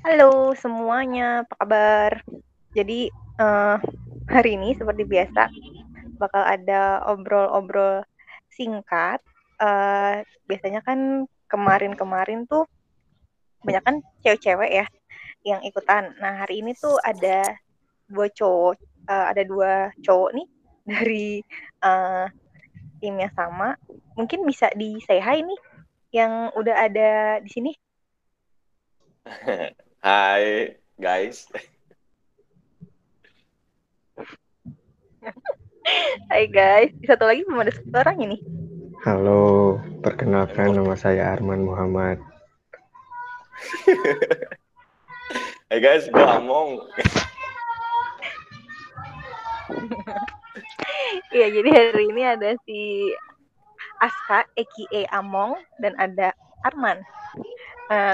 Halo semuanya, apa kabar? Jadi hari ini seperti biasa bakal ada obrol-obrol singkat. Biasanya kan kemarin-kemarin tuh banyak kan cewek-cewek ya yang ikutan. Nah hari ini tuh ada dua cowok nih dari tim yang sama. Mungkin bisa di say hi nih yang udah ada di sini. Hai guys. Hai guys, satu lagi belum ada orang ini. Halo, perkenalkan nama saya Arman Muhammad. Hai guys, gue Among. Iya, jadi hari ini ada si Aska, Eki, Among, dan ada Arman.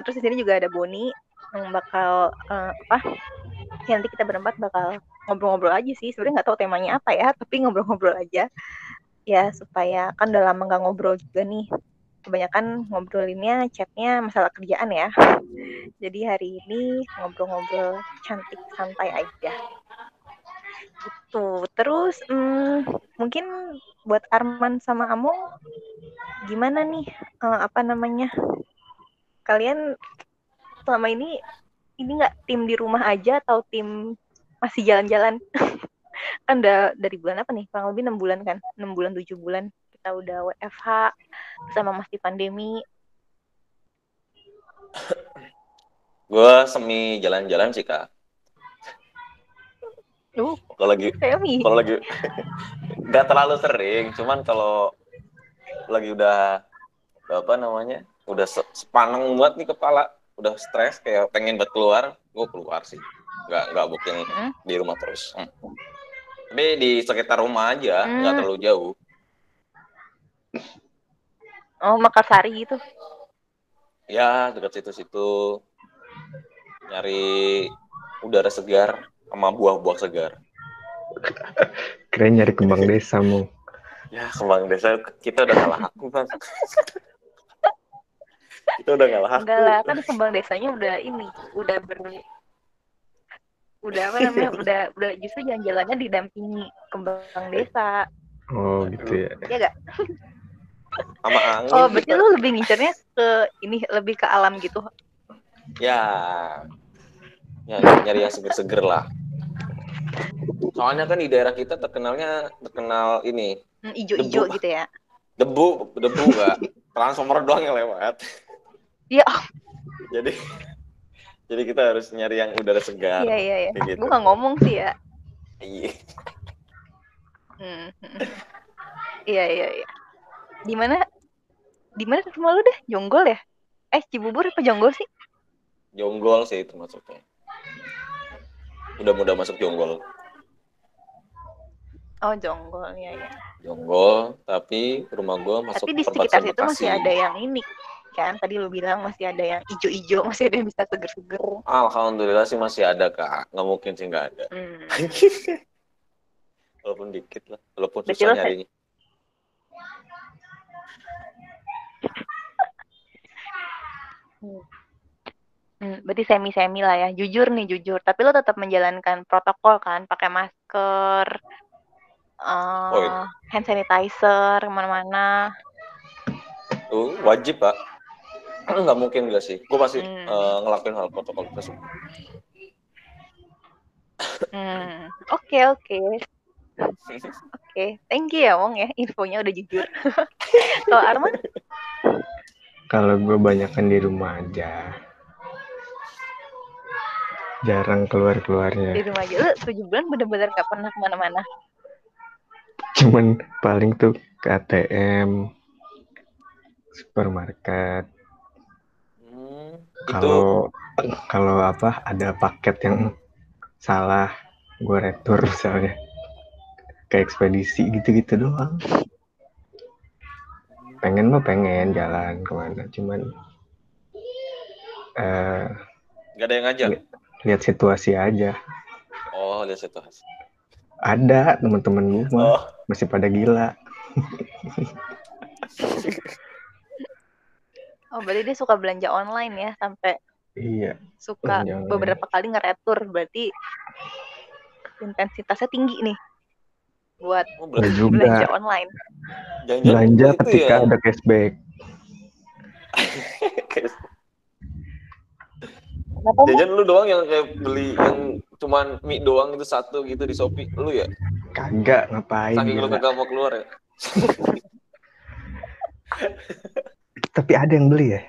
Terus di sini juga ada Boni yang bakal nanti kita berempat bakal ngobrol-ngobrol aja sih. Sebenarnya nggak tahu temanya apa ya, tapi ngobrol-ngobrol aja ya, supaya kan udah lama nggak ngobrol juga nih. Kebanyakan ngobrolinnya chatnya masalah kerjaan ya. Jadi hari ini ngobrol-ngobrol cantik santai aja gitu. Terus mungkin buat Arman sama Amung gimana nih kalian selama ini nggak tim di rumah aja atau tim masih jalan-jalan? Kan udah dari bulan apa nih? Kurang lebih 6 bulan kan? 6 bulan, 7 bulan kita udah WFH sama masih pandemi. Gue semi jalan-jalan sih, Kak. Kalau lagi nggak terlalu sering, cuman kalau lagi udah udah sepaneng banget nih kepala, udah stres kayak pengen buat keluar, gue keluar sih, nggak bukan di rumah terus, tapi di sekitar rumah aja, nggak terlalu jauh. Oh, Makassari gitu? Ya dekat situ-situ, nyari udara segar sama buah-buah segar. Keren, nyari kembang desa mu? Ya kembang desa kita udah kalah aku bang. Itu udah ngalah. Enggak lah, kan kembang desanya udah justru jalan-jalannya didampingi kembang desa. Oh, gitu ya. Iya enggak? Sama angin. Oh, berarti gitu. Lu lebih ngincernya ke ini, lebih ke alam gitu. Ya. Ya, nyari yang seger-seger lah. Soalnya kan di daerah kita terkenal ini. Ijo-ijo gitu ya. Debu enggak? Transformer doang yang lewat. Iya. Jadi kita harus nyari yang udara segar. Iya. Gitu. Gue nggak ngomong sih ya. Iya. Iya. Di mana rumah lu deh? Jonggol ya? Cibubur apa Jonggol sih? Jonggol sih itu masuknya. Udah masuk Jonggol. Oh, Jonggol ya. Jonggol, tapi rumah gue masuk. Tapi di sekitar itu masih ada yang ini. Kan tadi lu bilang masih ada yang ijo-ijo, masih ada yang bisa seger-seger. Alhamdulillah sih masih ada, Kak. Nggak mungkin sih nggak ada. Walaupun dikit lah, walaupun susah nyarinya. Berarti semi-semi lah ya. Jujur. Tapi lo tetap menjalankan protokol kan, pakai masker, hand sanitizer kemana-mana. Wajib, Pak. Nggak mungkin gak sih, gue pasti ngelakuin hal protokol tersebut. Oke, thank you ya Wong ya, infonya udah jujur. Kalau Arman? Kalau gue banyakan di rumah aja, jarang keluarnya. Di rumah aja, lu 7 bulan bener-bener gak pernah kemana-mana? Cuman paling tuh ke ATM, supermarket. Kalau ada paket yang salah, gue retur misalnya. Ke ekspedisi gitu-gitu doang. Pengen jalan kemana, cuman nggak ada yang ngajak. Lihat situasi aja. Oh, lihat situasi. Ada teman-teman gue masih pada gila. Oh, berarti dia suka belanja online ya, sampai Iya. Suka beberapa kali ngeretur, berarti intensitasnya tinggi nih buat belanja online. Jangan belanja ketika ya ada cashback. Jajan lu doang yang kayak beli yang cuman mie doang itu satu gitu di Shopee, lu ya? Kagak, ngapain. Saking lu kagak mau keluar ya? Tapi ada yang beli ya?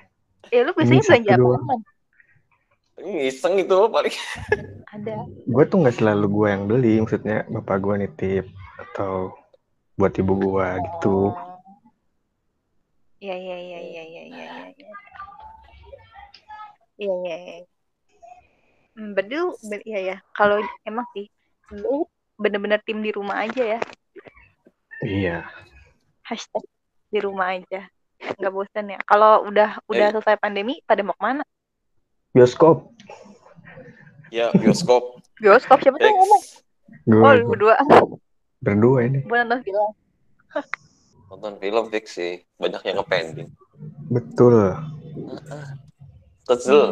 Ya lu biasanya belanja apa online? Ngiseng itu paling. Ada. Gue tuh gak selalu gue yang beli, maksudnya bapak gue nitip atau buat ibu gue gitu. Iya. Iya. Berdua, iya. Kalau emang sih, lu bener-bener tim di rumah aja ya. Iya. Hashtag di rumah aja. Nggak bosan ya. Kalau udah selesai pandemi, pada mau kemana? Bioskop. Ya, bioskop. Bioskop siapa tuh ngomong? Gua, oh, berdua ini. Gue nonton film. Fiksi. Banyak yang ngepending. Betul. Kesel.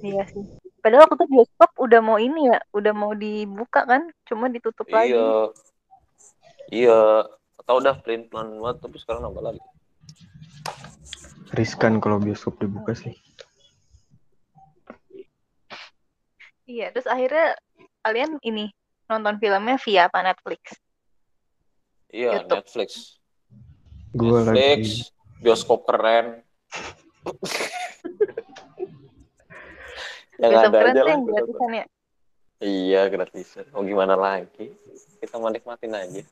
Iya sih. Padahal waktu itu bioskop udah mau ini ya, udah mau dibuka kan, cuma ditutup lagi. Iya. Atau udah plan banget, tapi sekarang nambah lagi. Riskan kalau bioskop dibuka sih. Iya, terus akhirnya kalian ini nonton filmnya via apa, Netflix? Iya, YouTube. Netflix. Gua Netflix, lagi bioskop keren. Yang ada aja lah, gratisan ya? Iya, gratisan. Oh gimana lagi? Kita menikmatin aja.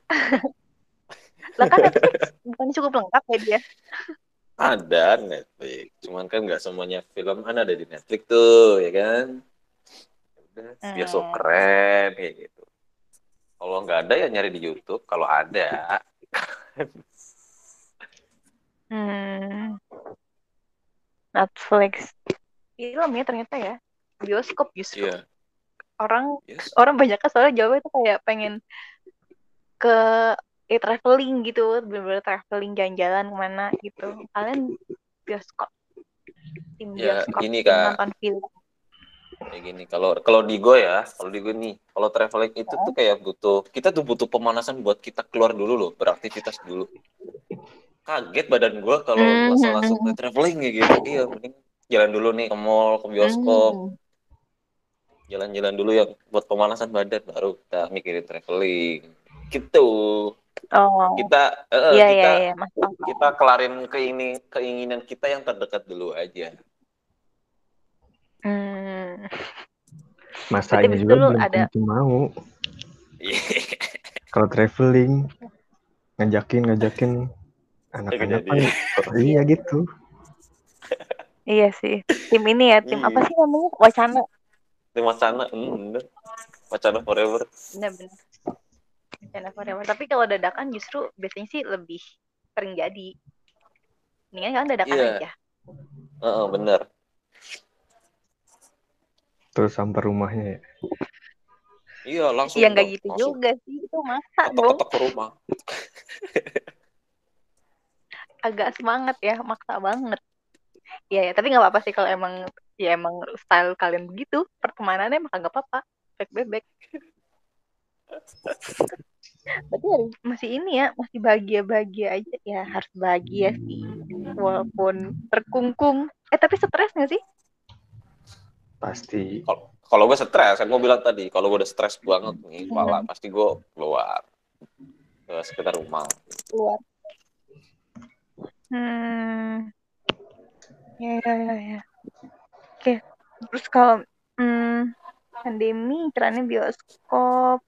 Lah kan Netflix bukannya cukup lengkap ya dia? Ada Netflix, cuman kan nggak semuanya film kan ada di Netflix tuh, ya kan? Dia so keren kayak gitu. Kalau nggak ada ya nyari di YouTube. Kalau ada. Netflix. Filmnya ternyata ya bioskop justru. Yeah. Orang banyaknya soalnya Jawa itu kayak pengen ke traveling gitu, bener-bener traveling jalan-jalan kemana gitu. Kalian bioskop, tim bioskop, tim nonton film. Kayak gini, kalau di gue ya, kalau traveling itu tuh kayak butuh pemanasan buat kita keluar dulu loh, beraktivitas dulu. Kaget badan gue kalau langsung ke traveling kayak gitu. Iya, mending jalan dulu nih ke mall, ke bioskop. Jalan-jalan dulu yang buat pemanasan badan, baru kita mikirin traveling gitu. Kita kelarin keinginan kita yang terdekat dulu aja. Masanya juga belum tentu mau. Kalau traveling ngajakin anak-anak iya gitu. Iya sih, tim ini ya, tim apa sih namanya? Wacana. Wacana forever. Benar. Wacana forever. Tapi kalau dadakan justru biasanya sih lebih sering jadi. Mendingan kalian dadakan aja. Benar. Terus sampai rumahnya ya. Iya, langsung. Yang enggak gitu langsung juga sih, itu masa dong. Ketok ke rumah. Agak semangat ya, maksa banget. Iya, tapi enggak apa-apa sih kalau emang style kalian begitu, pertemanannya emang enggak apa-apa. Bebek. Berarti masih ini ya, masih bahagia-bahagia aja ya, harus bahagia sih. Walaupun terkungkung. Tapi stres enggak sih? Pasti. Kalau gue stres, kan gue bilang tadi, kalau gue udah stres banget nih kepala, pasti gue keluar ke sekitar rumah. Keluar. Ya. Oke. Terus kalau pandemi, caranya bioskop.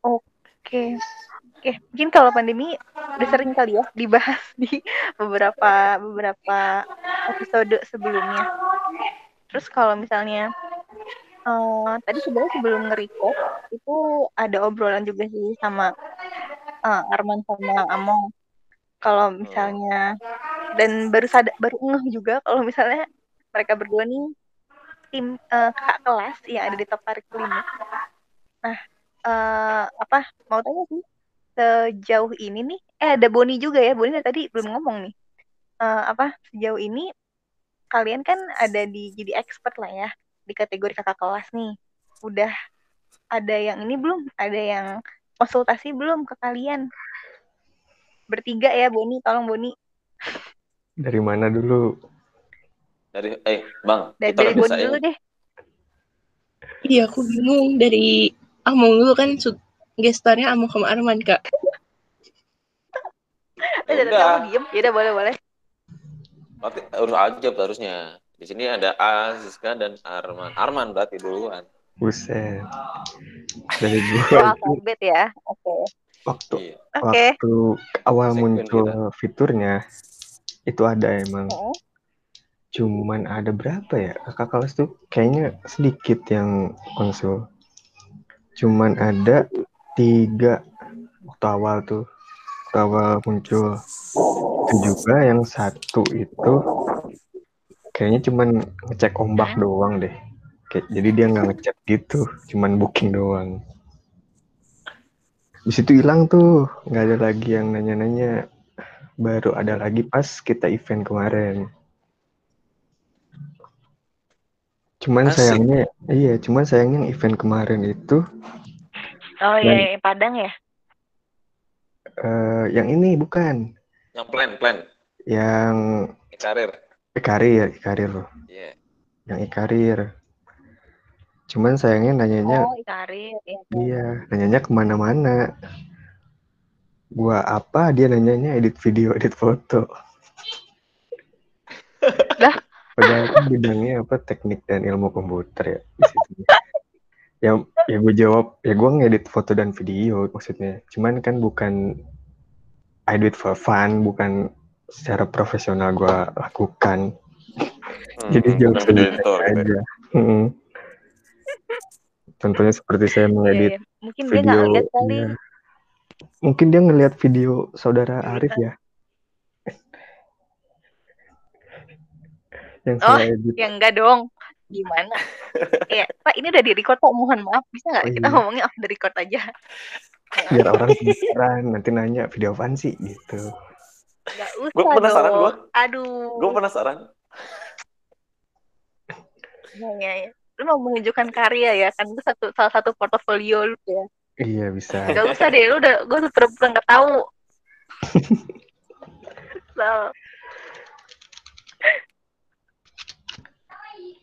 Oke. Mungkin kalau pandemi udah sering kali ya dibahas di beberapa episode sebelumnya. Terus kalau misalnya tadi sebenarnya sebelum nge-record itu ada obrolan juga sih sama Arman sama Among. Kalau misalnya dan baru ngeh juga kalau misalnya mereka berdua nih tim kakak kelas yang ada di Topari klinik. Nah, mau tanya sih sejauh ini nih ada Boni juga ya. Boni tadi belum ngomong nih. Sejauh ini kalian kan ada di jadi expert lah ya di kategori kakak kelas nih. Udah ada yang ini belum? Ada yang konsultasi belum ke kalian? Bertiga ya, Boni, tolong Boni. Dari mana dulu? Dari Bang. Dari Boni dulu deh. Iya, aku bingung dari Among dulu kan gestarnya Among sama Arman, Kak. Udah. Ya udah boleh. Berarti urus aja harusnya. Di sini ada Aska dan Arman. Arman berarti duluan. Buset. Dari gua. Alfabet ya. Oke. Waktu awal muncul fiturnya itu ada emang. Cuman ada berapa ya kakak kelas tuh? Kayaknya sedikit yang konsul. Cuman ada 3 waktu awal tuh. Waktu awal muncul itu juga yang 1 itu kayaknya cuman ngecek ombak doang deh. Jadi dia nggak ngecek gitu, cuman booking doang. Di situ hilang tuh, nggak ada lagi yang nanya-nanya. Baru ada lagi pas kita event kemarin. Cuman asik. Sayangnya event kemarin itu. Oh iya, Padang ya? Yang ini bukan. Yang plan. Yang iKarir. Iya. Yeah. Yang iKarir. Cuman sayangnya nanyanya. Oh iKarir. Iya, nanyanya kemana-mana. Gua apa, dia nanyanya edit video, edit foto. Lah. Padahal bidangnya apa teknik dan ilmu komputer ya di situ. Ya gue jawab, ya gue ngedit foto dan video maksudnya. Cuman kan bukan I do it for fun, bukan secara profesional gue lakukan. Jadi jawab saya aja. Contohnya seperti saya mengedit mungkin video. Dia ngeliat kali. Mungkin dia ngeliat video saudara Arif ya. Yang enggak dong. Gimana? Ya, Pak, ini udah di-record kok. Mohon maaf, bisa nggak kita ngomongnya off the record aja? Biar orang penasaran, nanti nanya video apaan sih gitu. Nggak usah dong. Gue penasaran. Ya. Lu mau menunjukkan karya ya? Kan itu salah satu portofolio lu ya. Iya, bisa. Nggak usah deh, lu udah, gue pura-pura nggak tahu.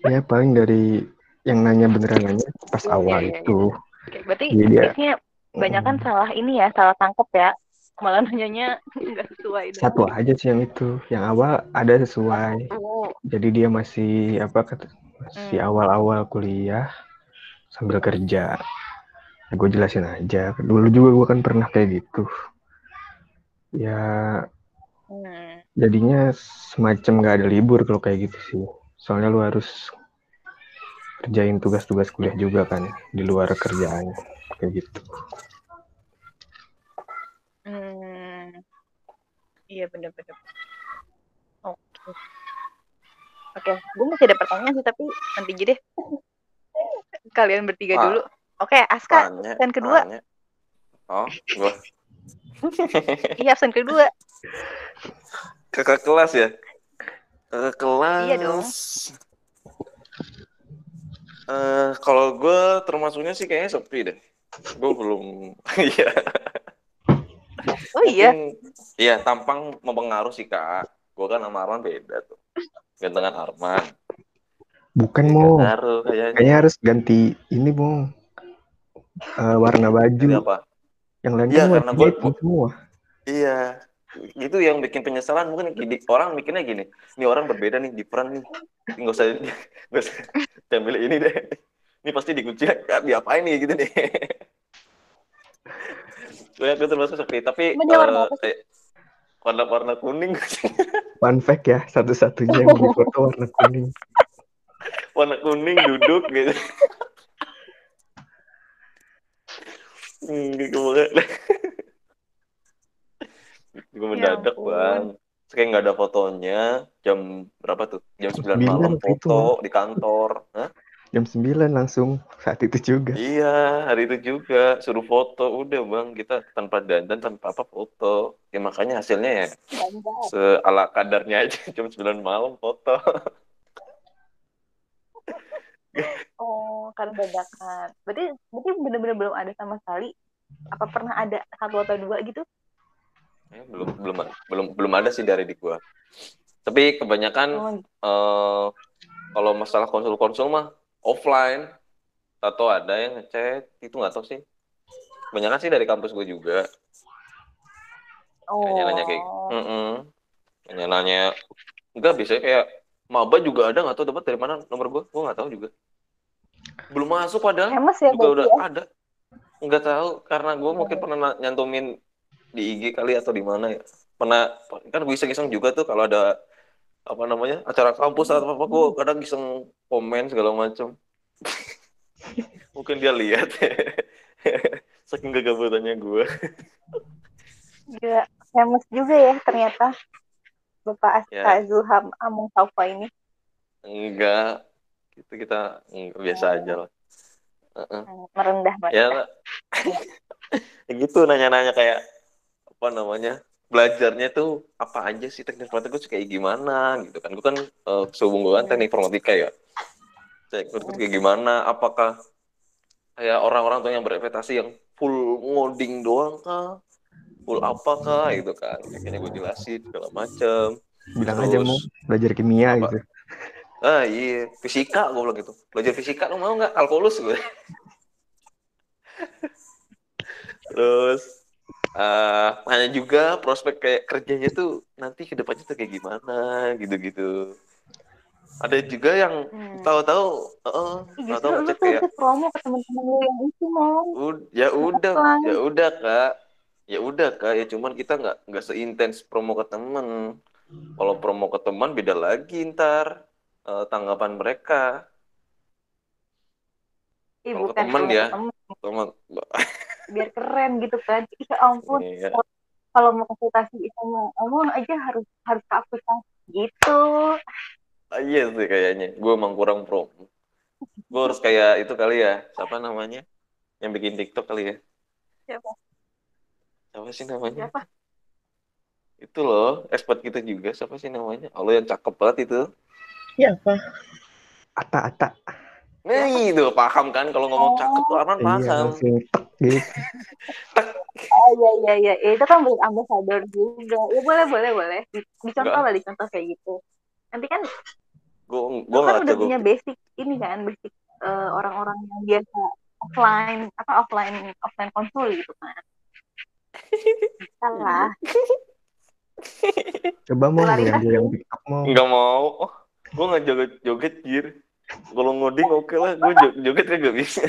Ya paling dari yang nanya beneran pas awal itu. Oke, berarti biasanya banyak kan salah ini ya, salah tangkep ya. Malah nanyanya nggak sesuai. Satu aja sih yang itu, yang awal ada sesuai. Jadi dia masih masih awal-awal kuliah sambil kerja. Ya, gue jelasin aja. Dulu juga gue kan pernah kayak gitu. Ya jadinya semacam nggak ada libur kalau kayak gitu sih. Soalnya lu harus kerjain tugas-tugas kuliah juga kan di luar kerjaan kayak gitu. Iya benar. Oke, gue masih ada pertanyaan sih tapi nanti aja deh. Kalian bertiga dulu. Oke, Aska, absen kedua. Gua. Iya, absen kedua. Kakak kelas ya. Kelas. Iya dong. Kalau gue termasuknya sih kayaknya sepi deh. Gue belum. Iya. Oh iya. Iya, tampang mempengaruhi sih Kak. Gue kan sama Arman beda tuh. Gantengan Arman. Bukan mau. Kayaknya harus ganti ini Bung. Warna baju. Apa? Yang lain ya, karena gue semua. Iya. Itu yang bikin penyesalan mungkin orang mikirnya gini, ini orang berbeda nih, different nih, nggak usah ambil ini deh, ini pasti dikunci diapain nih gitu deh. Gue termasuk seperti tapi warna kuning. Fun fact ya, satu-satunya yang di foto warna kuning duduk gitu. Gue mendadak ya, Bang. Kayak nggak ada fotonya. Jam berapa tuh? Jam 9 malam foto di kantor. Hah? Jam 9 langsung saat itu juga. Iya, hari itu juga suruh foto. Udah Bang, kita tanpa dandan tanpa apa foto. Ya makanya hasilnya ya seala kadarnya aja. Jam 9 malam foto. Oh, karena dadakan. Berarti benar-benar belum ada sama sekali. Apa pernah ada satu atau dua gitu? Belum ada sih dari di gua. Tapi kebanyakan kalau masalah konsul-konsul mah offline. Atau ada yang ngechat itu nggak tahu sih. Kebanyakan sih dari kampus gue juga. Nanya-nanya kayak nanya-nanya. Enggak, biasanya kayak maba juga ada, nggak tahu dapat dari mana nomor gue. Gue nggak tahu juga. Belum masuk padahal. Hemas ya, juga udah ya? Ada. Nggak tahu karena gue mungkin pernah nyantumin di IG kali atau di mana ya. Pernah kan gue iseng-iseng juga tuh kalau ada apa namanya acara kampus atau apa, gue kadang iseng komen segala macam. Mungkin dia lihat. Saking kegabutannya gue. Gila, famous juga ya ternyata Bapak Aska Zulham Among Taufa ini. Enggak, itu kita biasa aja lah. Merendah banget. Ya, gitu nanya-nanya kayak apa namanya, belajarnya tuh apa aja sih, teknik informatika gue kayak gimana gitu kan. Gue kan sehubung gue kan teknik informatika ya. Cek kayak gimana, apakah kayak orang-orang tuh yang berprestasi yang full ngoding doang kah, full apakah gitu kan, akhirnya gue jelasin segala macem. Bilang aja mau belajar kimia apa gitu. Ah iya, fisika gue bilang gitu, belajar fisika lu mau nggak, kalkulus gue. Terus tanya juga prospek kayak kerjanya tuh nanti kedepannya tuh kayak gimana gitu-gitu. Ada juga yang tahu-tahu ngecek kayak promo ke teman-teman lu yang itu mau. Ya udah kak. Ya cuman kita nggak seintens promo ke teman. Kalau promo ke teman beda lagi ntar tanggapan mereka. Kalau ke teman ya, biar keren gitu kan. Ya ampun. Iya. Kalau mau konsultasi sama Amon aja harus ke aku gitu. Iya sih kayaknya, gue emang kurang pro. Gue harus kayak itu kali ya, siapa namanya? Yang bikin TikTok kali ya? Siapa sih namanya? Siapa? Itu loh, expert kita juga, siapa sih namanya? Allah yang cakep banget itu. Siapa? Ata. Nah itu, paham kan? Kalau ngomong cakep tuh Arman paham. Iya, iya. Itu kan buat ambasador juga. Ya boleh. Dicontoh kayak gitu. Nanti kan gue kan udah punya basic ini kan, basic orang-orang yang biasa offline konsul gitu kan. Salah. Coba mau yang TikTok mau. Enggak mau. Oh, gue enggak joget-joget jir. Kalau ngoding oke lah, gue joget kan enggak bisa.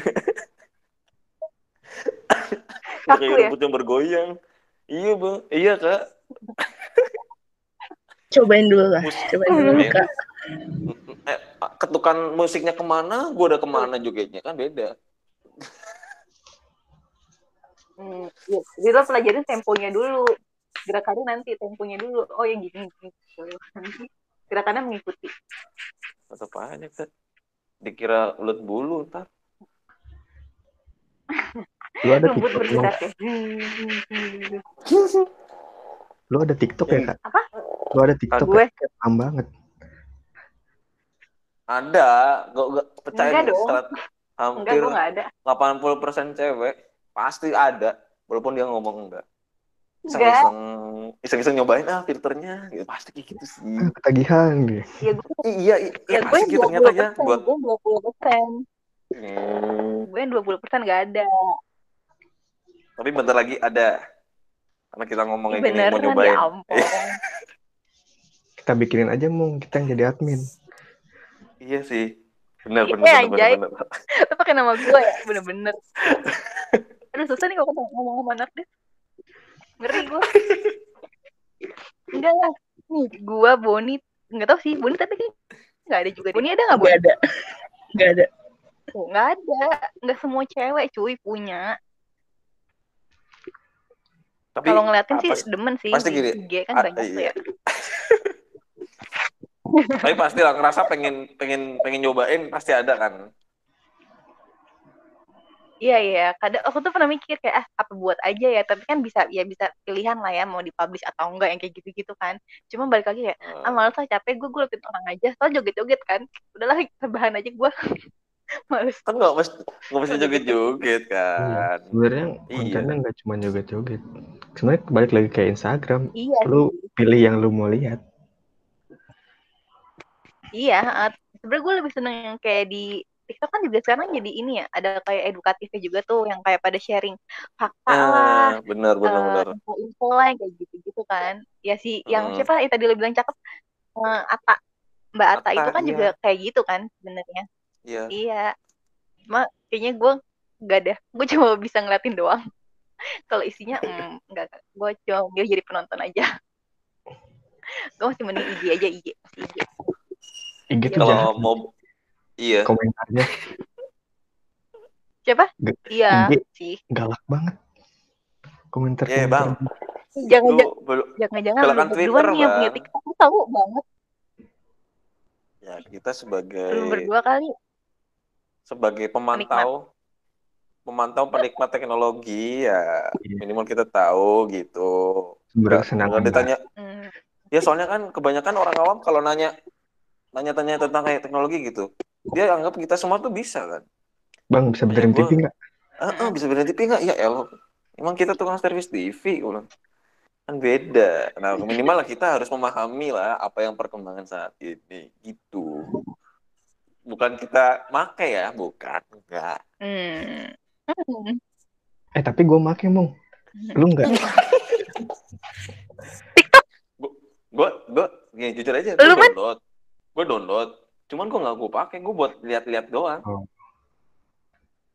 Kayak rambutnya bergoyang. Iya, Bang. Iya, Kak. Cobain dulu Kak. Ketukan musiknya kemana, gue udah kemana jogetnya, kan beda. Jadi lo pelajarin temponya dulu, gerakannya nanti temponya dulu. Oh ya gini. Nanti gerakannya mengikuti. Tetap aja kan, dikira ulet bulu ntar. Rumput bergerak ya. Lo ada TikTok ya, Kak? Apa? Lo ada TikTok gue? Ya? Paham banget. Ada. Gue percaya enggak dong. Hampir enggak, ada. 80% cewek pasti ada. Walaupun dia ngomong enggak. Iseng-iseng nyobain filternya. Gitu. Pasti kayak gitu sih. Ketagihan. Gitu. Iya, pasti gitu ternyata. Gue 20%. Gue 20% enggak ada. Tapi bentar lagi ada. Karena kita ngomongin ini mau nyobain. Ya ampun. Kita bikinin aja mong, kita yang jadi admin. Iya sih. Bener. Itu pakai nama gue ya, bener. Aduh susah nih kalau ngomong sama anak deh. Ngeri gue. Enggak lah. Nih, gue Boni. Enggak tahu sih, Boni tapi enggak ada juga. Boni ada enggak, Boni? Enggak ada. Enggak ada. Enggak semua cewek cuy punya. Kalau ngeliatin sih demen sih. Pasti gini. IG kan banyak tuh ya. Tapi pasti lah ngerasa pengen nyobain pasti ada kan. Iya. Kadang aku tuh pernah mikir kayak apa buat aja ya, tapi kan bisa pilihan lah ya mau dipublish atau enggak yang kayak gitu-gitu kan. Cuma balik lagi kayak malas lah capek gue liatin orang aja. Soalnya joget-joget kan. Udahlah bahan aja gue. Kan nggak mesti joget-joget kan. Sebenarnya kontennya nggak cuma joget-joget. Sebenarnya balik lagi ke Instagram. Iya. Lu pilih yang lu mau lihat. Iya. Sebenarnya gue lebih seneng yang kayak di TikTok kan juga sekarang jadi ini ya. Ada kayak edukatifnya juga tuh yang kayak pada sharing fakta lah. Benar. Info lah kayak gitu-gitu kan. Ya si yang siapa tadi lo bilang cakep. Ata. Mbak Ata itu kan juga kayak gitu kan sebenarnya. Iya. Iya. Cuma kayaknya gue nggak ada. Gue cuma bisa ngeliatin doang. Kalau isinya nggak. Gue cuma milih jadi penonton aja. Gue masih mending IG. IG tuh kalau mau. Iya. Komentarnya. Siapa? Iya. Sih. Galak banget. Komentar. Iya bang. Jangan-jangan. Belakang Twitter bang. Yang punya TikTok tuh tahu banget. Ya, kita sebagai pemantau penikmat teknologi ya minimal kita tahu gitu. Kalau ditanya, ya soalnya kan kebanyakan orang awam kalau nanya tentang kayak teknologi gitu, dia anggap kita semua tuh bisa kan. Bang bisa benerin TV nggak? Bisa benerin TV nggak? Ya eloh, emang kita tukang servis TV ulang. Kan beda. Nah, minimal lah kita harus memahami lah apa yang perkembangan saat ini gitu. Bukan kita make ya, bukan enggak. Tapi gue make mong. Lu enggak. TikTok. Gue jujur aja download. Gue download. Cuman gue enggak gue pakai, gue buat lihat-lihat doang. Oh.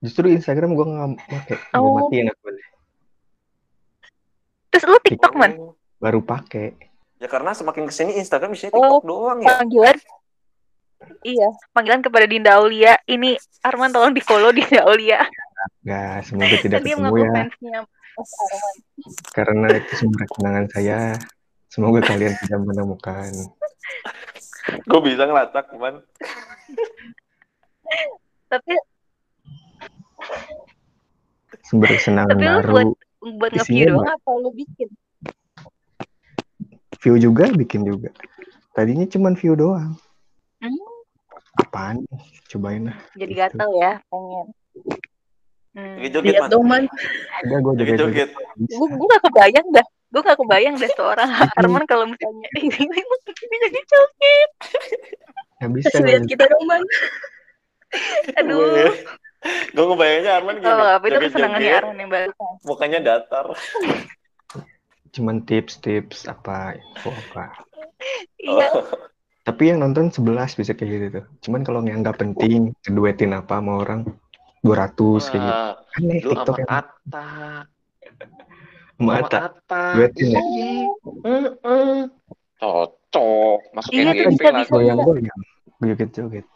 Justru Instagram gue enggak pakai. Gue matiin akunnya. Terus lu TikTok man? Baru pakai. Ya karena semakin kesini Instagram isinya TikTok doang ya. Panggilan. Iya, panggilan kepada Dinda Aulia. Ini Arman tolong di-follow Dinda Aulia. Enggak, semoga tidak ketemu ya. Karena itu sumber kenangan saya. Semoga kalian tidak menemukan. Gue bisa ngelacak man. Tapi sumber kesenangan baru. Buat nge-view doang apa lu bikin? View juga, bikin juga. Tadinya cuma view doang. Apaan? Cobain lah. Jadi gitu. Gatel ya, pengen. Lihat dong, man. Enggak, gue joget. Gue gak kebayang dah seorang Arman kalau misalnya ini jadi joget. Gak bisa. Lihat kita dong, man. Aduh. Gue ngebayangnya Arman gini. Apa itu kesenangannya Arman yang baru? Mukanya datar. Cuman tips apa info apa. Iya. Tapi yang nonton 11 bisa kayak gitu tuh. Cuman kalau yang nggak penting, duetin apa sama orang 200 kayak gitu. Aneh TikTok yang Mata. Duetin ya. Cocok. Masukin di ping lah. Goyang-goyang. Joget-joget.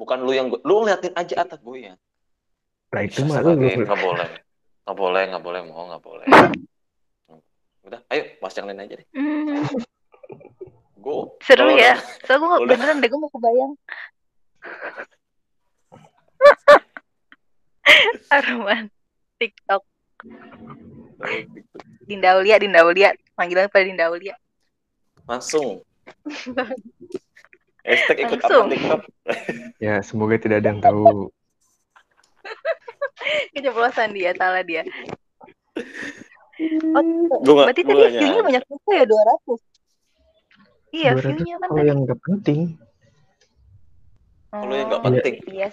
Bukan lu yang lu ngeliatin aja atas gue ya. Nah itu mah lu nggak boleh. Udah, ayo bahas yang lain aja deh. Go. Seru ya. Soalnya gue beneran deh gue mau kebayang. Arman TikTok. Dinda Aulia, panggilan pada Dinda Aulia. Langsung. Hashtag ikut apa TikTok. Ya, semoga tidak ada yang tahu. Keceplosan dia, salah dia. Berarti tadi view-nya banyak banget ya, 200. Iya, view-nya kan. Kalau yang nggak penting. Kalau yang nggak penting. Iya.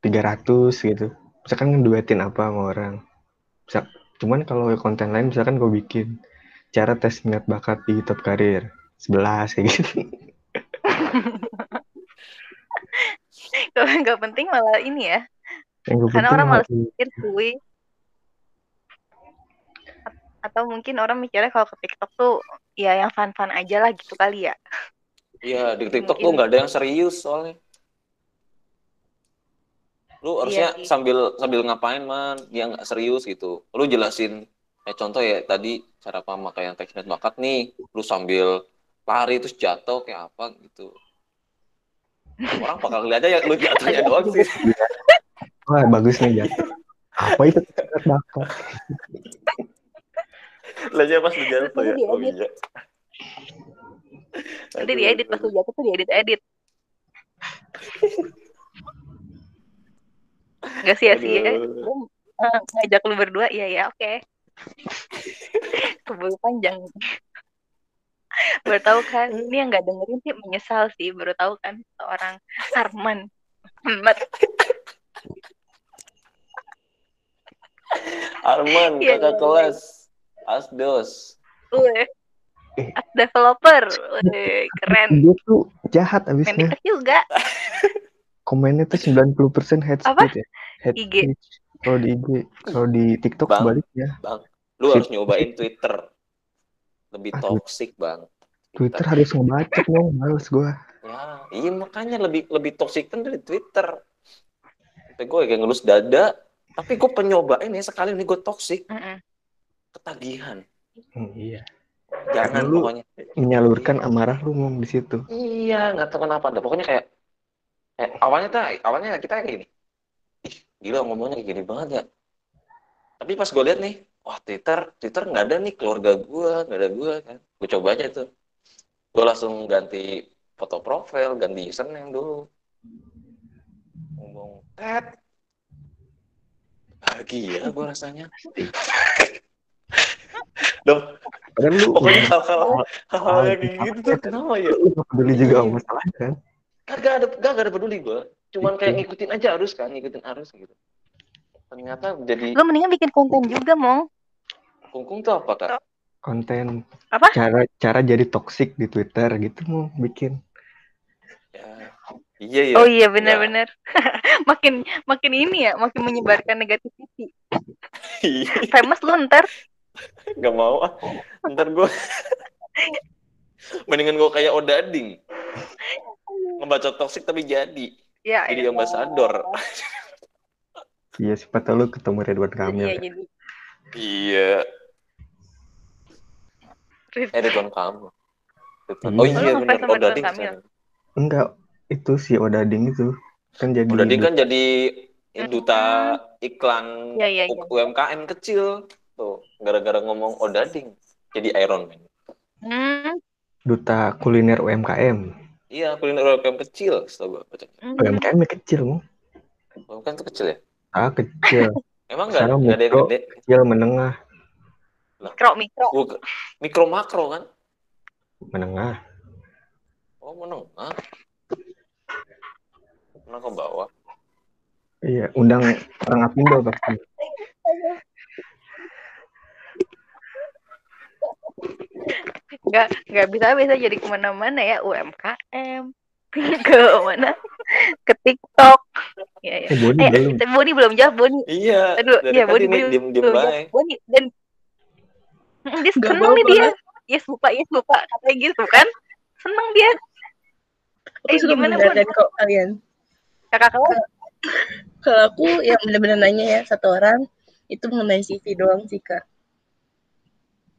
300 gitu. Misalkan ngeduetin apa sama orang. Cuman kalau konten lain misalkan gue bikin cara tes minat bakat di Topari 11 kayak gitu. Kalau nggak penting malah ini ya, karena orang malas mikir kui. Atau mungkin orang mikirnya kalau ke TikTok tuh ya yang fun-fun aja lah gitu kali ya. Iya di TikTok mungkin. Tuh nggak ada yang serius soalnya. Lu harusnya sambil ngapain man, dia nggak serius gitu. Lu jelasin, contoh ya tadi cara pemakaian teknik bakat nih, lu sambil lari terus jatuh kayak apa gitu. Orang bakal lihat aja lu jatuhnya doang sih. Wah, bagus nih jatuh. Apa itu? Lihatnya pas lu jatuh ya. Oh iya. Nanti diedit pas lu jatuh tuh diedit. Gak sia-sia. Aduh. Ngajak lu berdua, iya oke. Okay. Keburu panjang. Baru tahu kan, ini yang nggak dengerin sih menyesal sih, baru tahu kan seorang Arman Muhammad. Arman kakak kelas Asdos. Developer, keren. Dia tuh jahat abisnya. Komennya juga. Komennya tuh 90% head speech ya. Head IG. Kalau di IG, kalau di TikTok sebaliknya. Bang, lu harus nyobain Twitter. Lebih toksik, Bang. Twitter harus ngebaca dong, males gua. Ya, iya makanya lebih toksik kan dari Twitter. Tapi gue kayak ngelus dada, tapi gue penyobain ya sekali ini gue toksik. Ketagihan. Iya. Jangan lu pokoknya menyalurkan amarah lu ngomong di situ. Iya, enggak tahu kenapa. Pokoknya kayak awalnya kita kayak gini. Ih, gila ngomongnya kayak gini banget ya. Tapi pas gue lihat nih, wah Twitter nggak ada nih keluarga gue, nggak ada gue kan. Gue coba aja tuh. Gue langsung ganti foto profil, ganti username dulu. Ngomong tet. Bahagia gue rasanya. Dong. Padahal lu pokoknya hal-hal kayak gitu tuh kenapa ya? Peduli juga masalah kan? Gak ada peduli gue. Cuman kayak ngikutin aja arus kan, ngikutin arus gitu. Ternyata jadi. Lu mendingan bikin konten juga, Mong. Kungkung tuh apa, Kak? Konten. Apa? Cara jadi toksik di Twitter gitu mau bikin. Ya. Iya ya. Oh iya benar-benar. Ya. makin ini ya, makin menyebarkan negativity. Famous lu ntar. Gak mau ah. Ntar gue mendingan gue kayak Oda Ding. Ngebaca toksik tapi jadi. Ya, jadi ambasador. Iya, siapa tahu lu ketemu Ridwan Kamil. Iya. Jadi. Iya. Ridwan Kamil. Oh iya benar Oda Ding. Enggak, itu si Oda Ding itu kan jadi Oda Ding kan jadi duta iklan UMKM kecil. Tuh, gara-gara ngomong Oda Ding jadi Iron Man. Duta kuliner UMKM. Iya, kuliner UMKM kecil, setahu gua. UMKM kecil, Bang. UMKM tuh kecil ya? Ah, kecil. Emang enggak ada yang gede? Kecil menengah. Mikro. Mikro makro kan? Menengah. Oh, menengah. Menengah ke bawah. Iya, undang orang Apindo pasti. Nggak bisa jadi kemana-mana ya UMKM ke mana ke TikTok ya. Boni belum jawab Boni. Iya. Aduh, iya Boni belum jawab. Boni dan dia seneng nih dia. Yes lupa katanya gitu kan. Seneng dia. Gimana Boni? Kok kalian? Kakak kamu? Kalau aku yang benar-benar nanya ya satu orang itu mengenai CV doang sih Kak.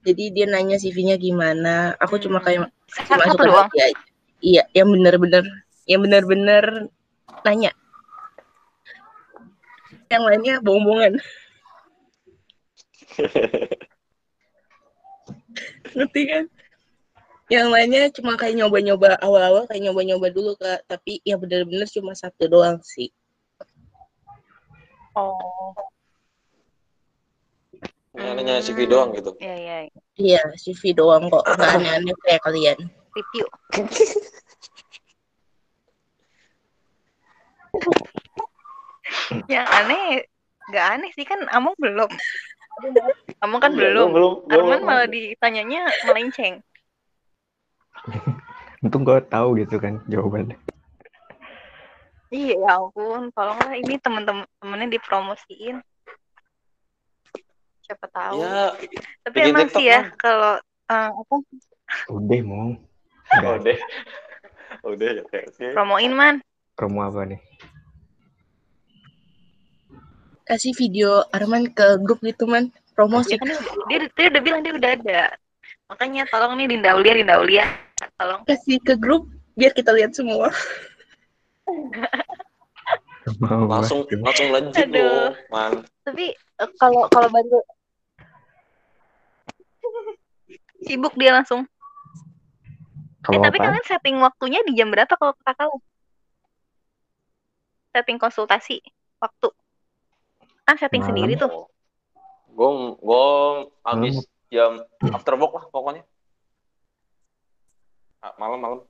Jadi dia nanya CV-nya gimana. Aku cuma kayak masukkan aja. Iya, yang benar-benar nanya. Yang lainnya bohong-bohongan. Ngerti kan? Yang lainnya cuma kayak nyoba-nyoba awal-awal kayak nyoba-nyoba dulu Kak, tapi yang benar-benar cuma satu doang sih. Oh. Nanya CV doang gitu. Iya, CV doang kok. Nggak aneh-aneh kayak kalian. Review. Yang aneh, nggak aneh sih kan Among belum. Among kan belum. Arman malah ditanyanya melenceng. Untung gue tahu gitu kan jawabannya. Iya, ya ampun. Kalau nggak ini temen-temennya dipromosiin. Siapa tahu. Ya, tapi emang sih ya kalau apa? Udah mau. Udah ya oke. Promoin man. Promo apa nih? Kasih video Arman ke grup gitu man. Promosi. Ya, dia udah bilang dia udah ada. Makanya tolong nih Dinda Aulia tolong kasih ke grup biar kita lihat semua. langsung lanjut loh man. Tapi kalau bantu sibuk dia langsung. Tapi kalian setting waktunya di jam berapa kalau kakak? Setting konsultasi waktu. kan setting malam sendiri tuh. Gue habis jam after work lah pokoknya. Malam-malam.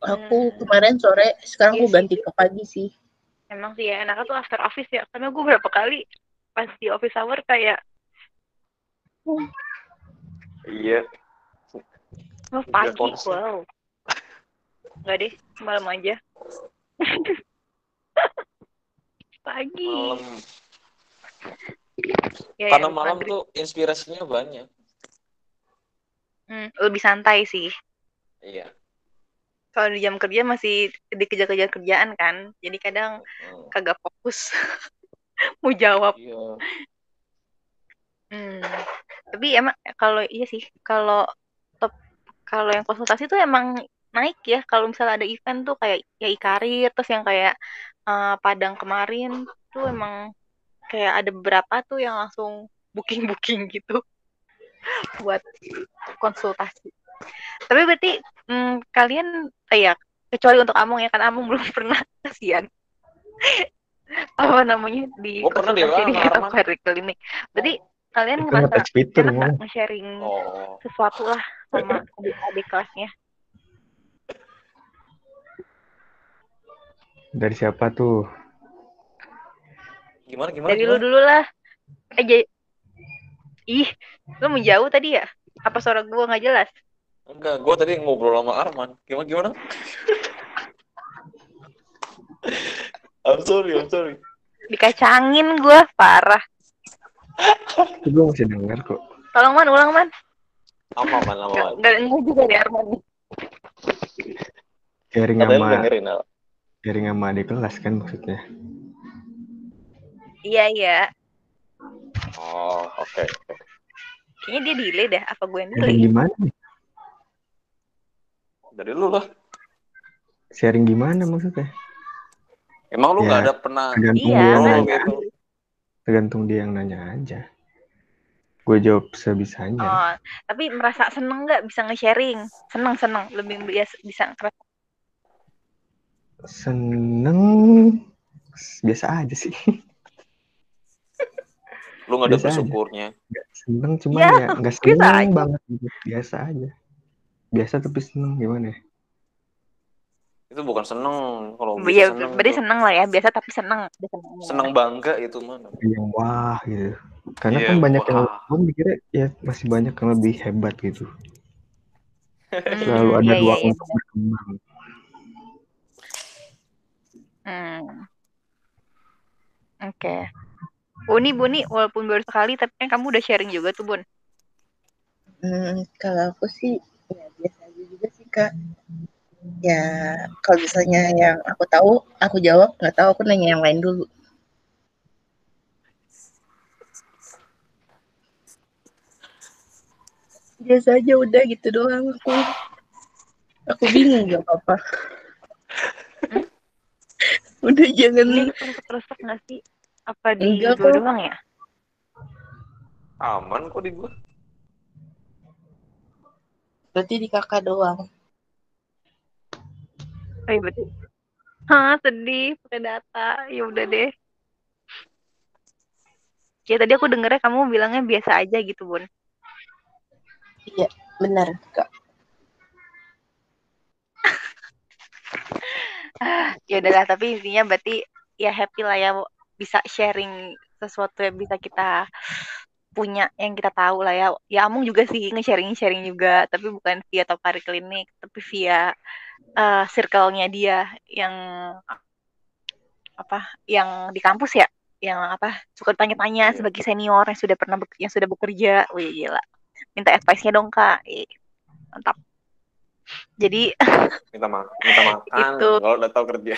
Aku kemarin sore, sekarang aku ganti ke pagi sih. Emang sih ya, enaknya tuh after office ya. Karena gue berapa kali pas di office hour kayak iya. Oh, pagi, wow. Enggak deh, malam aja. Pagi. Malam. Ya, karena ya, malam tuh inspirasinya banyak. Lebih santai sih. Iya. Kalau di jam kerja masih dikejar-kejar kerjaan kan, jadi kadang kagak fokus mau jawab. Iya. Tapi emang kalau iya sih, kalau yang konsultasi tuh emang naik ya. Kalau misalnya ada event tuh kayak ya iKarir, terus yang kayak Padang kemarin tuh emang kayak ada beberapa tuh yang langsung booking gitu buat konsultasi. Tapi berarti kalian ya kecuali untuk Among ya, kan Among belum pernah, kasihan. Apa namanya di konsultasi di artikel ini. Berarti kalian ngerasa enak nge-sharing sesuatu lah sama adik kelasnya. Dari siapa tuh? Gimana? Dari lu dulu lah. Ih, lu menjauh tadi ya? Apa suara gua nggak jelas? Enggak, gue tadi ngobrol sama Arman. Gimana? I'm sorry. Dikacangin gue, parah. Gue masih dengar kok. Tolong Man, ulang Man. Aman. Gak juga nih Arman. Garing sama adik kelas kan maksudnya. Iya. Oh, oke. Kayaknya dia delay dah, apa gue yang delay? Gimana nih? Dari lu lah. Sharing gimana maksudnya? Emang lu nggak ada pernah? Tergantung dia yang nanya. Tergantung dia yang nanya aja. Gue jawab sebisanya. Oh, tapi merasa seneng nggak bisa nge-sharing? Seneng. Lebih biasa bisa ngerasa. Seneng biasa aja sih. Lu nggak ada bersyukurnya? Seneng cuma ya nggak seneng banget aja. Biasa aja. Biasa tapi seneng gimana? Itu bukan seneng kalau ya, seneng. Berarti seneng lah ya, biasa tapi seneng. Seneng bangga itu mana? Yang wah gitu. Karena kan banyak yang gue mikirnya ya masih banyak yang lebih hebat gitu. Selalu ada dua untuk berkembang. Oke. Boni, walaupun baru sekali tapi kan kamu udah sharing juga tuh Bun. Kalau aku sih ya biasa aja juga sih Kak. Ya kalau misalnya yang aku tahu aku jawab, nggak tahu aku nanya yang lain dulu. Biasa aja udah gitu doang aku. Aku bingung gak apa-apa. Udah jangan terus nggak sih? Apa di gua doang ya? Aman kok di gua. Berarti di kakak doang. Oh, iya berarti. Sedih pakai data. Ya udah deh. Ya tadi aku dengernya kamu bilangnya biasa aja gitu, Bun. Iya, benar, Kak. Ya udahlah, tapi intinya berarti ya happy lah ya bisa sharing sesuatu yang bisa kita punya, yang kita tahu lah ya. Ya Amung juga sih nge-sharing juga, tapi bukan via Topari Klinik, tapi via circle-nya dia yang apa? Yang di kampus ya, yang apa? Suka tanya-tanya sebagai senior yang sudah pernah yang sudah bekerja. Wih gila. Minta advice-nya dong, Kak. Mantap. Jadi minta makan kalau udah tahu kerja.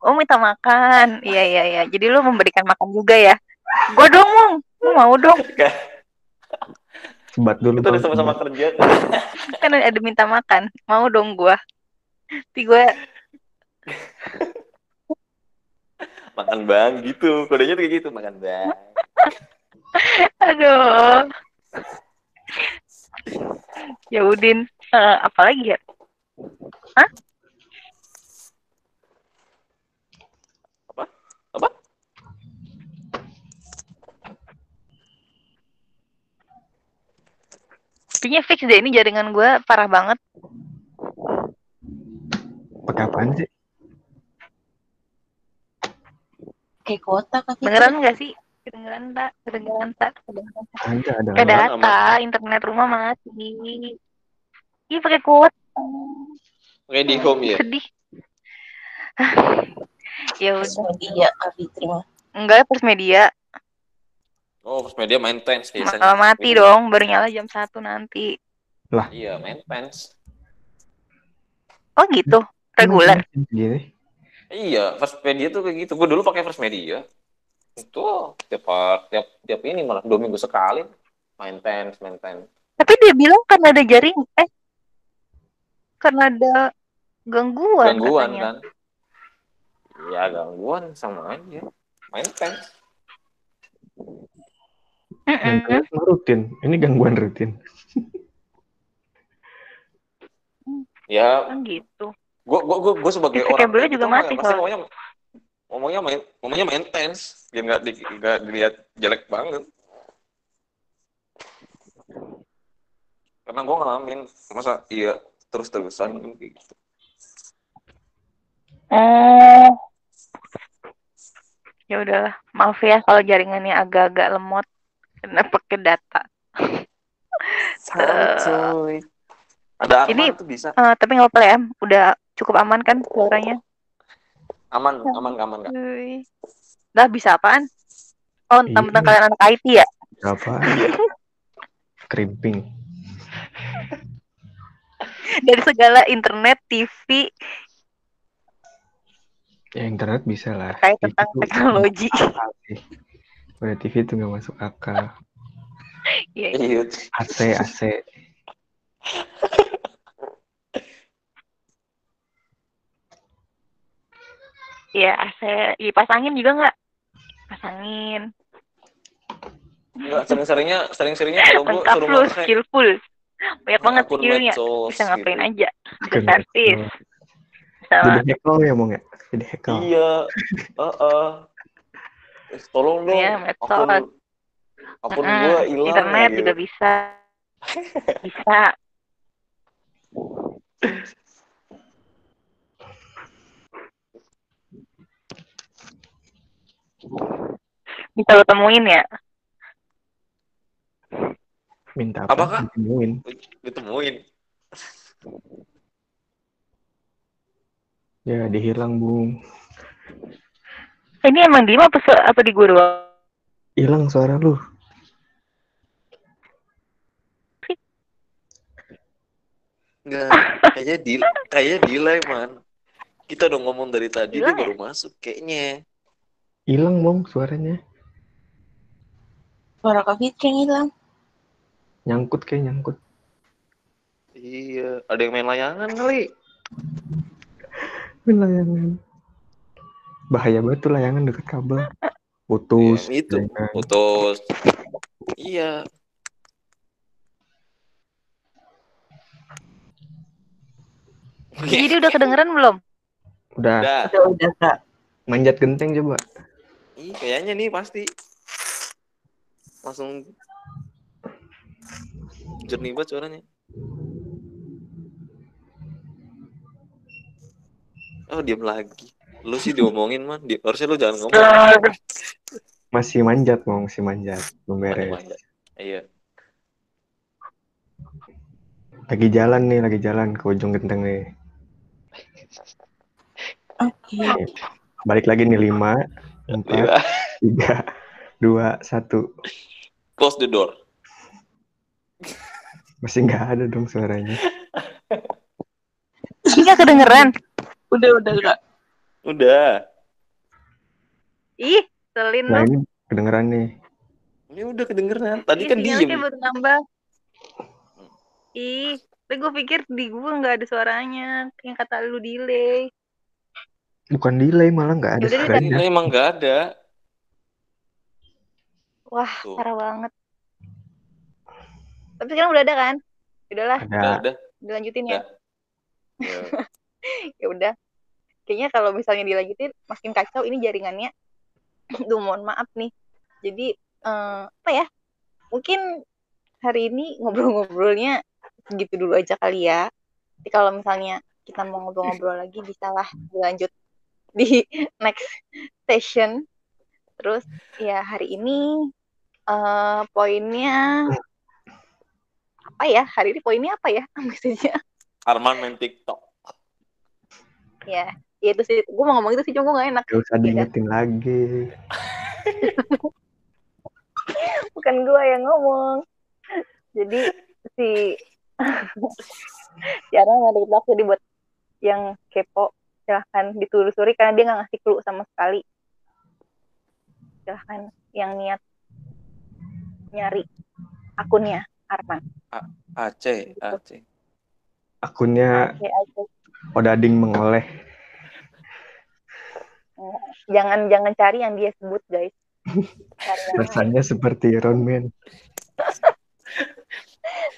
Oh, minta makan. Iya. Jadi lu memberikan makan juga ya. Gue dong, mau dong. Sebat dulu. Itu udah sama-sama kerja. Kan ada minta makan. Mau dong gue. Tapi gue makan bang gitu. Kodenya tuh kayak gitu, makan bang. Aduh. Ya Udin, apalagi ya? Hah? Apa? Apa? Kayaknya fix deh ini jaringan gue parah banget. Pakai apaan sih? Kayak kotak. Beneran nggak sih? Kedengeran tak? Kedengeran tak? Ada data, internet rumah mati. Iya pakai kuota. Pakai di home ya. Sedih. Ya udah. First Media, Kak Fitri. Enggak, First Media. Oh, First Media maintenance biasanya. Malah mati dong, baru nyala jam 1 nanti. Lah. Iya, maintenance. Oh gitu, reguler. Iya, First Media tuh kayak gitu. Gue dulu pakai First Media. Itu tiap ini malah 2 minggu sekali maintenance. Tapi dia bilang karena ada jaring karena ada gangguan katanya. Kan ya gangguan sama aja maintenance. Gangguan rutin, ini gangguan rutin. Ya gitu. Gue sebagai orang kabel juga mati soalnya. Ngomongnya maintenance, dia nggak dilihat jelek banget. Karena gue ngalamin, masa iya terus-terusan kayak gitu. Ya udahlah, maaf ya kalau jaringannya agak-agak lemot karena pakai data. Sorry. Ada ini tuh bisa. Tapi nggak apa-apa ya, udah cukup aman kan suaranya? Aman Kak. Dah bisa apaan? Oh, tentang kalian anak IT ya? Apaan? Krimping. Dari segala internet, TV. Ya internet bisa lah. Kayak tentang teknologi. Udah TV itu nggak masuk akal. Iya. AC. Iya, AC dipasangin juga nggak? Pasangin. Enggak, sering-seringnya kalau gue suruh lu skillful. Banyak banget skillnya. Bisa ngapain gitu aja. Bisa servis. Sama. Jadi hacker ya, Mong ya? Jadi hacker. Iya. Tolong dong. Iya, metode. Akun gue hilang. Internet juga gitu. Bisa. Bisa. Bisa lo temuin ya? Minta apa? Apakah? Ditemuin. Ya, dihilang, Bung. Ini emang di mana apa di gua doang? Hilang suara lu. Enggak, kayaknya delay, man. Kita udah ngomong dari tadi, dia baru masuk kayaknya. Hilang, Bung, suaranya. Suara Kak Fitri hilang. Nyangkut. Iya, ada yang main layangan kali. Main layangan. Bahaya banget tuh layangan dekat kabel. Putus. Ya, itu. Layangan. Putus. Iya. Jadi udah kedengeran belum? Udah, Kak. Manjat genteng coba. Ih, kayaknya nih pasti langsung jernih banget suaranya. Oh, diam lagi. Lu sih diomongin, man. Harusnya lu jangan ngomong. Masih manjat. Beres. Iya. Lagi jalan ke ujung genteng nih. Oke. Balik lagi nih 5, 4, 3. 2, 1. Close the door. Masih nggak ada dong suaranya. Ini nggak kedengeran. Udah Kak. Udah. Ih, selin dong. Nah, ini kedengeran nih. Ini udah kedengeran. Tadi kan diem. Sinyalnya baru nambah. Ih, tapi gue pikir di gue nggak ada suaranya. Yang kata lu delay. Bukan delay, malah nggak ada suaranya. Delay emang nggak ada. Wah, parah banget. Tapi sekarang udah ada kan? Udahlah. Udah. Dilanjutin ya. Ya udah, kayaknya kalau misalnya dilanjutin makin kacau ini jaringannya. Duh, mohon maaf nih. Jadi apa ya, mungkin hari ini ngobrol-ngobrolnya gitu dulu aja kali ya. Jadi kalau misalnya kita mau ngobrol-ngobrol lagi bisa lah dilanjut di next session. Terus ya hari ini poinnya apa ya? Hari ini poinnya apa ya? Maksudnya Arman main TikTok. Ya, ya itu sih. Gue mau ngomong itu sih, cuma gue gak enak. Gak usah diingetin lagi. Bukan gue yang ngomong. Jadi si jarang ada TikTok, jadi buat yang kepo silahkan ditelusuri karena dia nggak ngasih clue sama sekali. Silahkan yang niat nyari akunnya Arman. Aceh, gitu. Aceh. Akunnya Odading mengeleh. Jangan cari yang dia sebut, guys. Rasanya seperti Iron Man.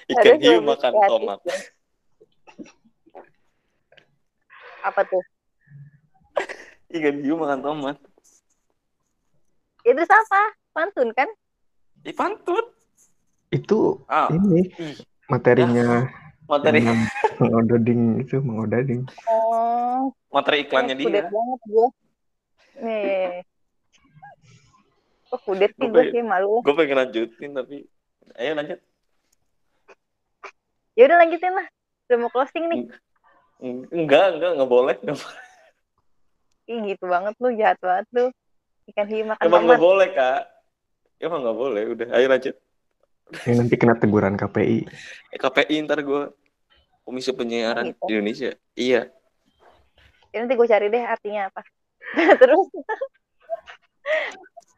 Ikan hiu makan tomat. Apa tuh? Ikan hiu makan tomat. Itu apa? Pantun kan? Ih, pantun. Itu ini materinya. Materi mengodading itu, mengodading. Oh. Materi iklannya dia. Kudet banget gue. Nih. Kok kudet sih gue sih, malu. Gue pengen lanjutin tapi ayo lanjut. Ya udah lanjutin lah. Udah mau closing nih. Enggak boleh. Ih, gitu banget lu, jahat banget lu. Ikan hiu makan tomat. Emang enggak boleh, Kak. Emang enggak boleh. Udah, ayo lanjut. Ya, nanti kena teguran KPI. KPI ntar gue. Komisi Penyiaran gitu. Indonesia. Iya. Ya, nanti gue cari deh artinya apa. Terus.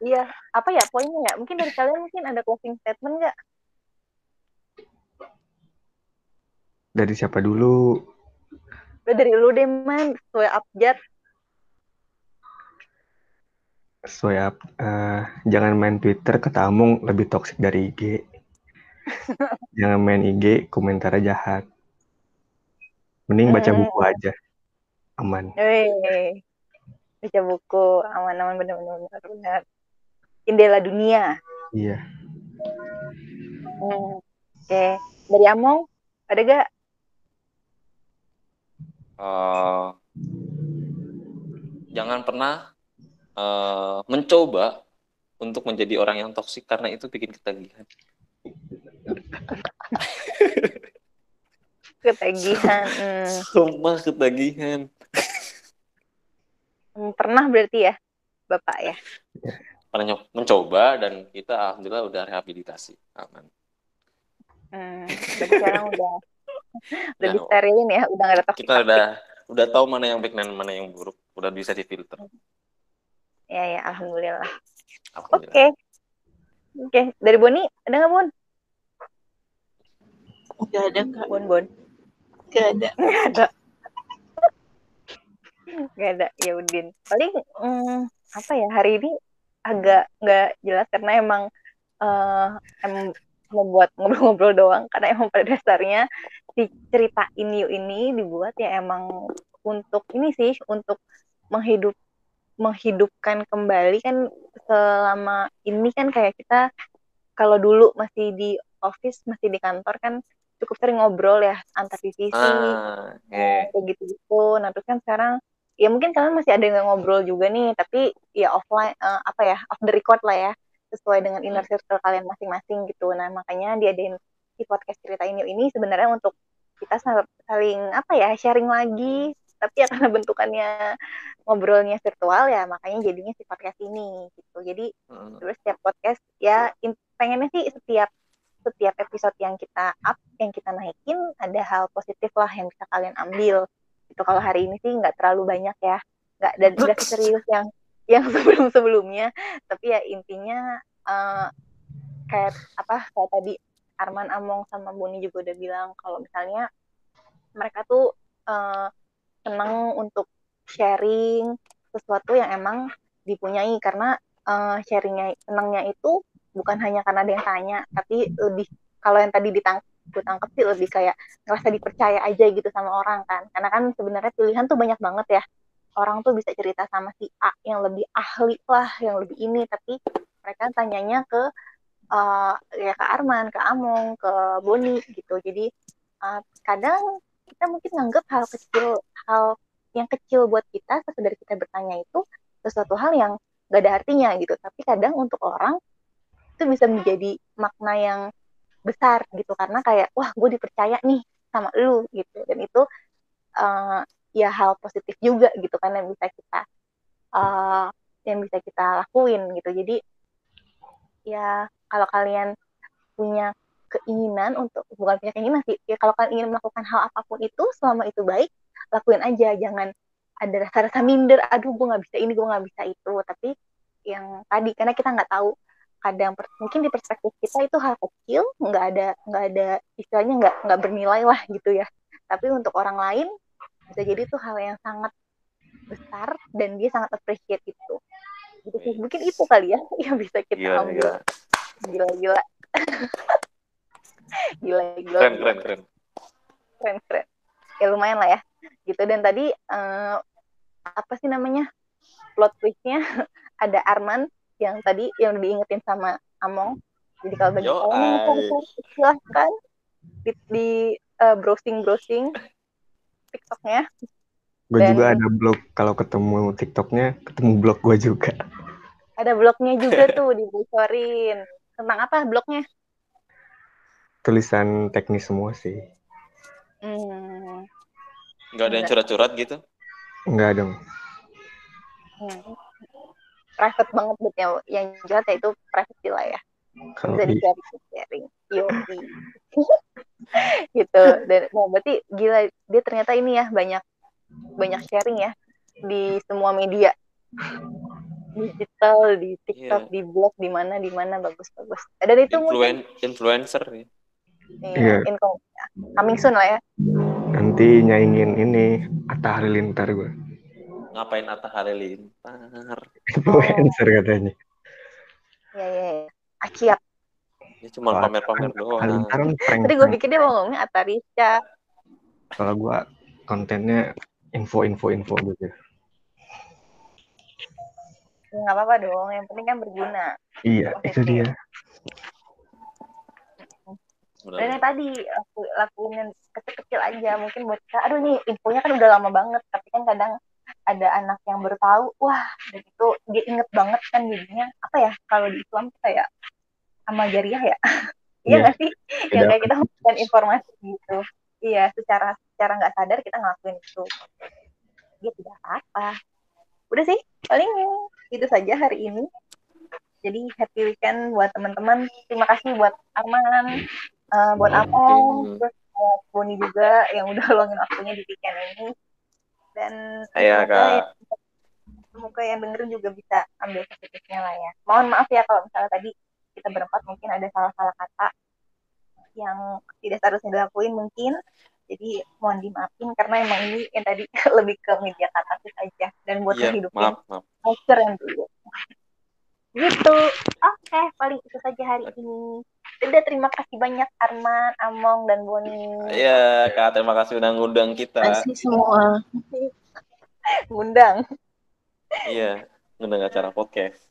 Iya. Apa ya poinnya ya? Mungkin dari kalian mungkin ada closing statement nggak? Dari siapa dulu? Dari lu deh, man. Sesuai abjad. Sesuai jangan main Twitter, kata Among lebih toksik dari IG. Jangan main IG, komentarnya jahat. Mending baca buku aja. Aman. Wey. Baca buku. Aman-aman, benar-benar. Jendela dunia. Iya. Oke. Dari Among, ada gak? Jangan pernah mencoba untuk menjadi orang yang toksik karena itu bikin ketagihan. Ketagihan. Sumpah ketagihan. Pernah berarti ya, Bapak ya? Pernah mencoba dan kita alhamdulillah udah rehabilitasi. Aman. Jadi sekarang udah disterilin ya, udah nggak ada toksik. Kita udah tahu mana yang baik dan mana yang buruk, udah bisa difilter. Ya alhamdulillah. Oke. Dari Boni ada nggak, Bon? Nggak ada, Kak. Bon. Nggak ada. Ya Udin. Paling apa ya, hari ini agak nggak jelas karena emang membuat ngobrol-ngobrol doang, karena emang pada dasarnya si cerita ini dibuat ya emang untuk ini sih, untuk menghidupkan kembali kan. Selama ini kan kayak kita kalau dulu masih di office, masih di kantor kan cukup sering ngobrol ya antar divisi kayak gitu-gitu. Nah terus kan sekarang ya mungkin kalian masih ada yang ngobrol juga nih, tapi ya offline, off the record lah ya, sesuai dengan inner circle kalian masing-masing gitu. Nah makanya diadain di podcast cerita ini sebenarnya untuk kita saling sharing lagi, tapi ya karena bentukannya ngobrolnya virtual ya makanya jadinya si podcast ini gitu. Jadi terus setiap podcast ya pengennya sih setiap episode yang kita up, yang kita naikin ada hal positif lah yang bisa kalian ambil itu. Kalau hari ini sih nggak terlalu banyak ya, nggak dan udah serius yang sebelumnya, tapi ya intinya kayak tadi Arman, Among sama Boni juga udah bilang kalau misalnya mereka tuh senang untuk sharing sesuatu yang emang dipunyai, karena sharingnya senangnya itu bukan hanya karena ada yang tanya, tapi lebih kalau yang tadi gue tangkep sih lebih kayak ngerasa dipercaya aja gitu sama orang kan. Karena kan sebenarnya pilihan tuh banyak banget ya. Orang tuh bisa cerita sama si A yang lebih ahli lah, yang lebih ini. Tapi mereka tanyanya ke ya ke Arman, ke Among, ke Boni gitu. Jadi kadang kita mungkin nganggap hal yang kecil buat kita, sekedar kita bertanya itu sesuatu hal yang gak ada artinya gitu. Tapi kadang untuk orang itu bisa menjadi makna yang besar gitu, karena kayak wah gue dipercaya nih sama lu gitu. Dan itu ya hal positif juga gitu kan, yang bisa kita lakuin gitu. Jadi ya kalau kalian punya keinginan untuk, bukan punya keinginan sih ya, kalau kalian ingin melakukan hal apapun itu selama itu baik, lakuin aja. Jangan ada rasa-rasa minder, aduh gue gak bisa ini, gue gak bisa itu. Tapi yang tadi, karena kita gak tahu, kadang mungkin di perspektif kita itu hal kecil, nggak ada istilahnya nggak bernilai lah gitu ya. Tapi untuk orang lain bisa jadi itu hal yang sangat besar dan dia sangat appreciate itu. Gitu. Mungkin itu kali ya yang bisa kita ambil. Gila. Gila. Keren. Ya lumayan lah ya. Gitu. Dan tadi apa sih namanya, plot twist-nya ada Arman yang tadi yang diingetin sama Among. Jadi kalau bagi kamu silahkan di browsing TikToknya. Gue juga ada blog, kalau ketemu TikToknya ketemu blog gue juga. Ada blognya juga tuh, dibocorin. Tentang apa blognya? Tulisan teknis semua sih. Nggak ada yang curhat-curhat gitu? Nggak dong. Private banget buat yang jahat ya, itu private lah ya. Bisa di-sharing. Gitu. Dan berarti gila, dia ternyata ini ya banyak sharing ya di semua media. Digital, di TikTok, di blog, di mana bagus-bagus. Dan itu influencer ya. Iya. Coming soon lah ya. Nanti nyaingin ini Ata Halilintar gue. Ngapain Ata Halilintar? Influencer katanya. Iya. Akiap. Dia cuma pamer-pamer doang. Halilintar prank. Tadi gue pikir dia mau ngomongnya Ata Rica. Kalau gue kontennya info gitu. Nggak apa-apa dong. Yang penting kan berguna. Iya, itu dia. Dan tadi lakuin kecil-kecil aja mungkin buat kita. Aduh nih infonya kan udah lama banget, tapi kan kadang ada anak yang baru tahu, wah itu dia inget banget kan jadinya apa ya, kalau di Islam kayak amal jariah ya. Iya nggak sih yang kayak kita memberikan informasi gitu. Iya, secara nggak sadar kita ngelakuin itu. Dia tidak apa. Udah sih paling itu saja hari ini. Jadi happy weekend buat teman-teman. Terima kasih buat Arman. Buat Among, terus buat Boni juga yang udah luangin waktunya di weekend ini. Dan semoga yang dengerin juga bisa ambil positifnya lah ya. Mohon maaf ya kalau misalnya tadi kita berempat mungkin ada salah-salah kata yang tidak seharusnya dilakuin mungkin. Jadi mohon dimaafin karena emang ini yang tadi lebih ke media katasis aja. Dan buat menghidupin culture yang dulu. Gitu. Oke, paling itu saja hari ini. Dinda, terima kasih banyak Arman, Among, dan Boni. Iya, Kak, terima kasih udah ngundang kita. Terima kasih semua. Ngundang. Iya, ngundang acara podcast.